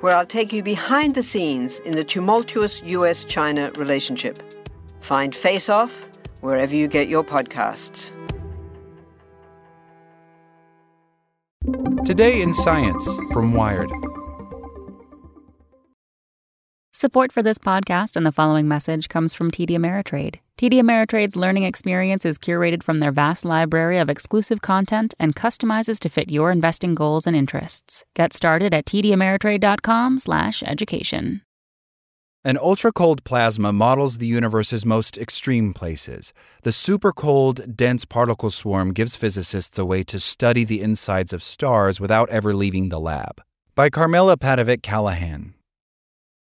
where I'll take you behind the scenes in the tumultuous U.S.-China relationship. Find Face Off wherever you get your podcasts. Today in Science from Wired. Support for this podcast and the following message comes from TD Ameritrade. TD Ameritrade's learning experience is curated from their vast library of exclusive content and customizes to fit your investing goals and interests. Get started at tdameritrade.com/education. An ultra-cold plasma models the universe's most extreme places. The super-cold, dense particle swarm gives physicists a way to study the insides of stars without ever leaving the lab. By Carmela Padovic Callahan.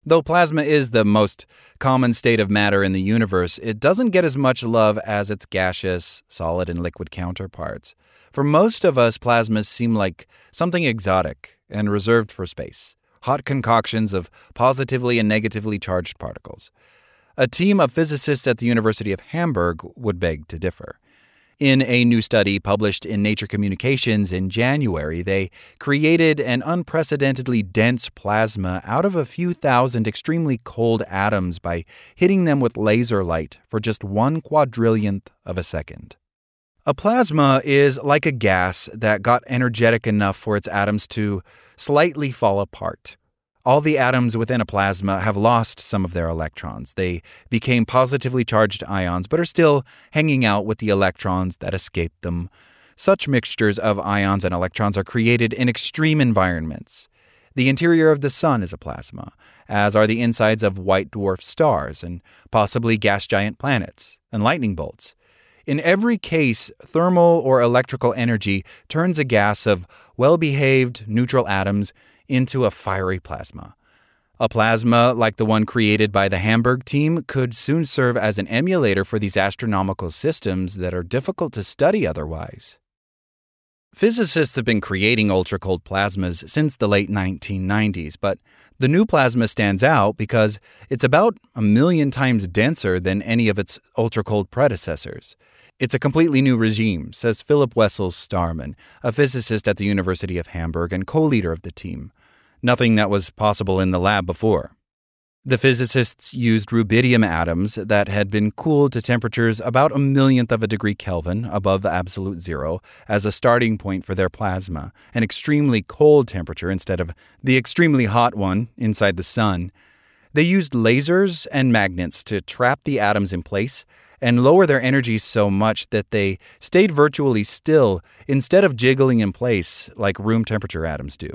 Though plasma is the most common state of matter in the universe, it doesn't get as much love as its gaseous, solid, and liquid counterparts. For most of us, plasmas seem like something exotic and reserved for space, hot concoctions of positively and negatively charged particles. A team of physicists at the University of Hamburg would beg to differ. In a new study published in Nature Communications in January, they created an unprecedentedly dense plasma out of a few thousand extremely cold atoms by hitting them with laser light for just 1/4 of a second. A plasma is like a gas that got energetic enough for its atoms to slightly fall apart. All the atoms within a plasma have lost some of their electrons. They became positively charged ions, but are still hanging out with the electrons that escaped them. Such mixtures of ions and electrons are created in extreme environments. The interior of the sun is a plasma, as are the insides of white dwarf stars and possibly gas giant planets and lightning bolts. In every case, thermal or electrical energy turns a gas of well-behaved neutral atoms into a fiery plasma. A plasma like the one created by the Hamburg team could soon serve as an emulator for these astronomical systems that are difficult to study otherwise. Physicists have been creating ultra-cold plasmas since the late 1990s, but the new plasma stands out because it's about 1 million times denser than any of its ultra-cold predecessors. It's a completely new regime, says Philipp Wessels-Starman, a physicist at the University of Hamburg and co-leader of the team. Nothing that was possible in the lab before. The physicists used rubidium atoms that had been cooled to temperatures about 1 millionth of a degree Kelvin above absolute zero as a starting point for their plasma, an extremely cold temperature instead of the extremely hot one inside the sun. They used lasers and magnets to trap the atoms in place and lower their energies so much that they stayed virtually still instead of jiggling in place like room temperature atoms do.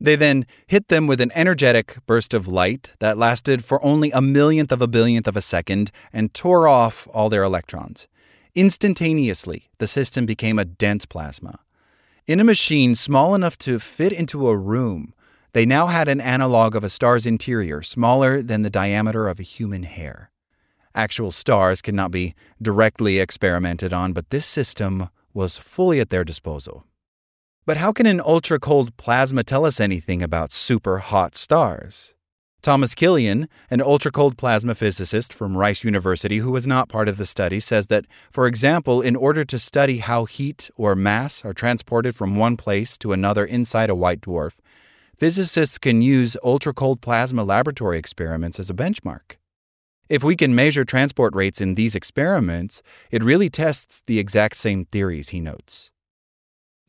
They then hit them with an energetic burst of light that lasted for only 1/1,000,000,000 of a second and tore off all their electrons. Instantaneously, the system became a dense plasma. In a machine small enough to fit into a room, they now had an analog of a star's interior, smaller than the diameter of a human hair. Actual stars could not be directly experimented on, but this system was fully at their disposal. But how can an ultra-cold plasma tell us anything about super-hot stars? Thomas Killian, an ultra-cold plasma physicist from Rice University who was not part of the study, says that, for example, in order to study how heat or mass are transported from one place to another inside a white dwarf, physicists can use ultra-cold plasma laboratory experiments as a benchmark. If we can measure transport rates in these experiments, it really tests the exact same theories, he notes.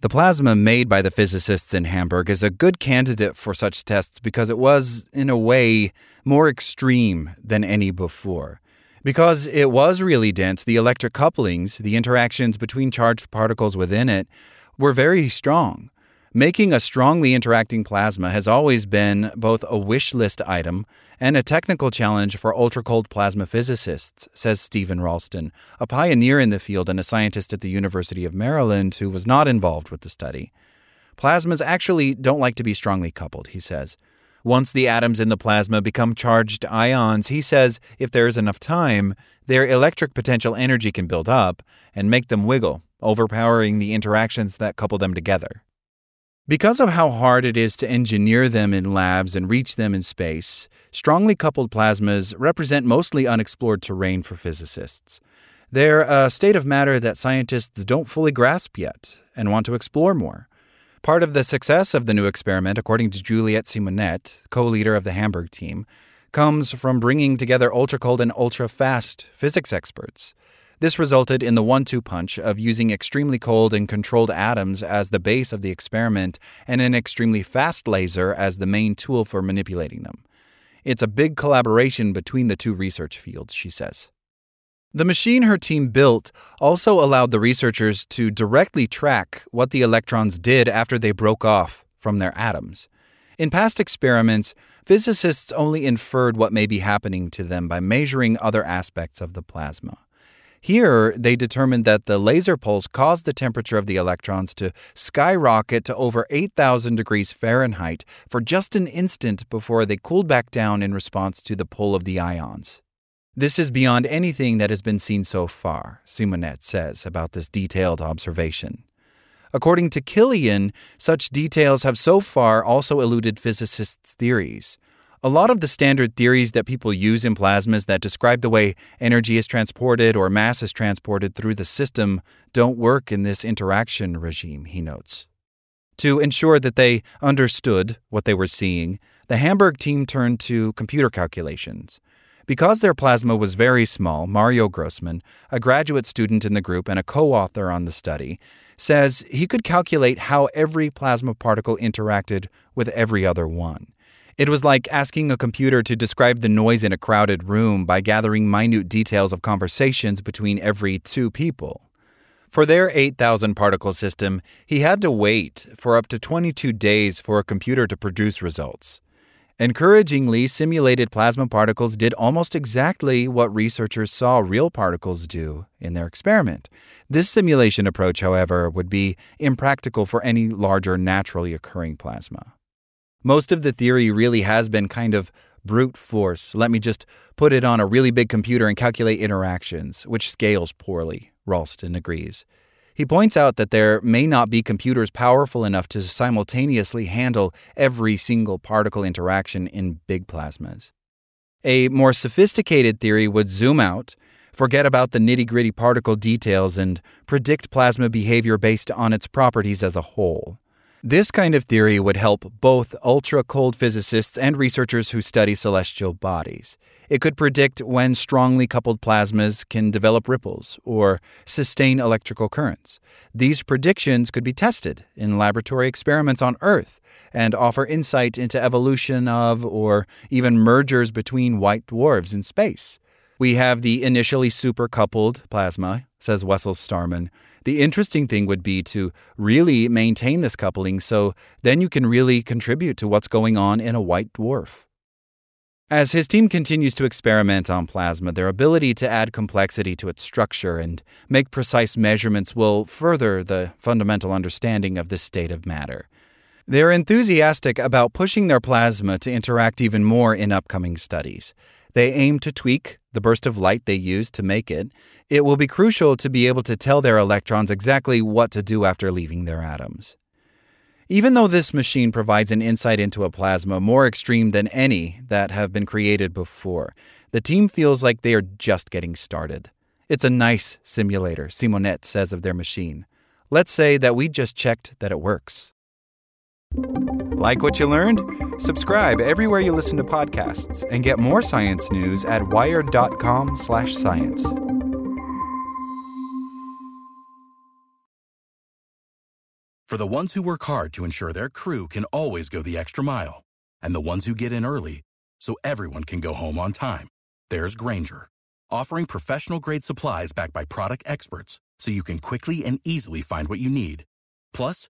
The plasma made by the physicists in Hamburg is a good candidate for such tests because it was, in a way, more extreme than any before. Because it was really dense, the electric couplings, the interactions between charged particles within it, were very strong. Making a strongly interacting plasma has always been both a wish list item and a technical challenge for ultra-cold plasma physicists, says Stephen Ralston, a pioneer in the field and a scientist at the University of Maryland who was not involved with the study. Plasmas actually don't like to be strongly coupled, he says. Once the atoms in the plasma become charged ions, he says if there is enough time, their electric potential energy can build up and make them wiggle, overpowering the interactions that couple them together. Because of how hard it is to engineer them in labs and reach them in space, strongly coupled plasmas represent mostly unexplored terrain for physicists. They're a state of matter that scientists don't fully grasp yet and want to explore more. Part of the success of the new experiment, according to Juliette Simonet, co-leader of the Hamburg team, comes from bringing together ultra-cold and ultra-fast physics experts. This resulted in the 1-2 punch of using extremely cold and controlled atoms as the base of the experiment and an extremely fast laser as the main tool for manipulating them. It's a big collaboration between the two research fields, she says. The machine her team built also allowed the researchers to directly track what the electrons did after they broke off from their atoms. In past experiments, physicists only inferred what may be happening to them by measuring other aspects of the plasma. Here, they determined that the laser pulse caused the temperature of the electrons to skyrocket to over 8,000 degrees Fahrenheit for just an instant before they cooled back down in response to the pull of the ions. This is beyond anything that has been seen so far, Simonet says about this detailed observation. According to Killian, such details have so far also eluded physicists' theories. A lot of the standard theories that people use in plasmas that describe the way energy is transported or mass is transported through the system don't work in this interaction regime, he notes. To ensure that they understood what they were seeing, the Hamburg team turned to computer calculations. Because their plasma was very small, Mario Grossman, a graduate student in the group and a co-author on the study, says he could calculate how every plasma particle interacted with every other one. It was like asking a computer to describe the noise in a crowded room by gathering minute details of conversations between every two people. For their 8,000-particle system, he had to wait for up to 22 days for a computer to produce results. Encouragingly, simulated plasma particles did almost exactly what researchers saw real particles do in their experiment. This simulation approach, however, would be impractical for any larger naturally occurring plasma. Most of the theory really has been kind of brute force. Let me just put it on a really big computer and calculate interactions, which scales poorly, Ralston agrees. He points out that there may not be computers powerful enough to simultaneously handle every single particle interaction in big plasmas. A more sophisticated theory would zoom out, forget about the nitty-gritty particle details, and predict plasma behavior based on its properties as a whole. This kind of theory would help both ultra-cold physicists and researchers who study celestial bodies. It could predict when strongly coupled plasmas can develop ripples or sustain electrical currents. These predictions could be tested in laboratory experiments on Earth and offer insight into evolution of or even mergers between white dwarfs in space. We have the initially supercoupled plasma, says Wessels-Starman. The interesting thing would be to really maintain this coupling, so then you can really contribute to what's going on in a white dwarf. As his team continues to experiment on plasma, their ability to add complexity to its structure and make precise measurements will further the fundamental understanding of this state of matter. They're enthusiastic about pushing their plasma to interact even more in upcoming studies. They aim to tweak the burst of light they use to make it. It will be crucial to be able to tell their electrons exactly what to do after leaving their atoms. Even though this machine provides an insight into a plasma more extreme than any that have been created before, the team feels like they are just getting started. It's a nice simulator, Simonet says of their machine. Let's say that we just checked that it works. Like what you learned? Subscribe everywhere you listen to podcasts and get more science news at wired.com/science. For the ones who work hard to ensure their crew can always go the extra mile, and the ones who get in early so everyone can go home on time, there's Grainger, offering professional-grade supplies backed by product experts so you can quickly and easily find what you need. Plus,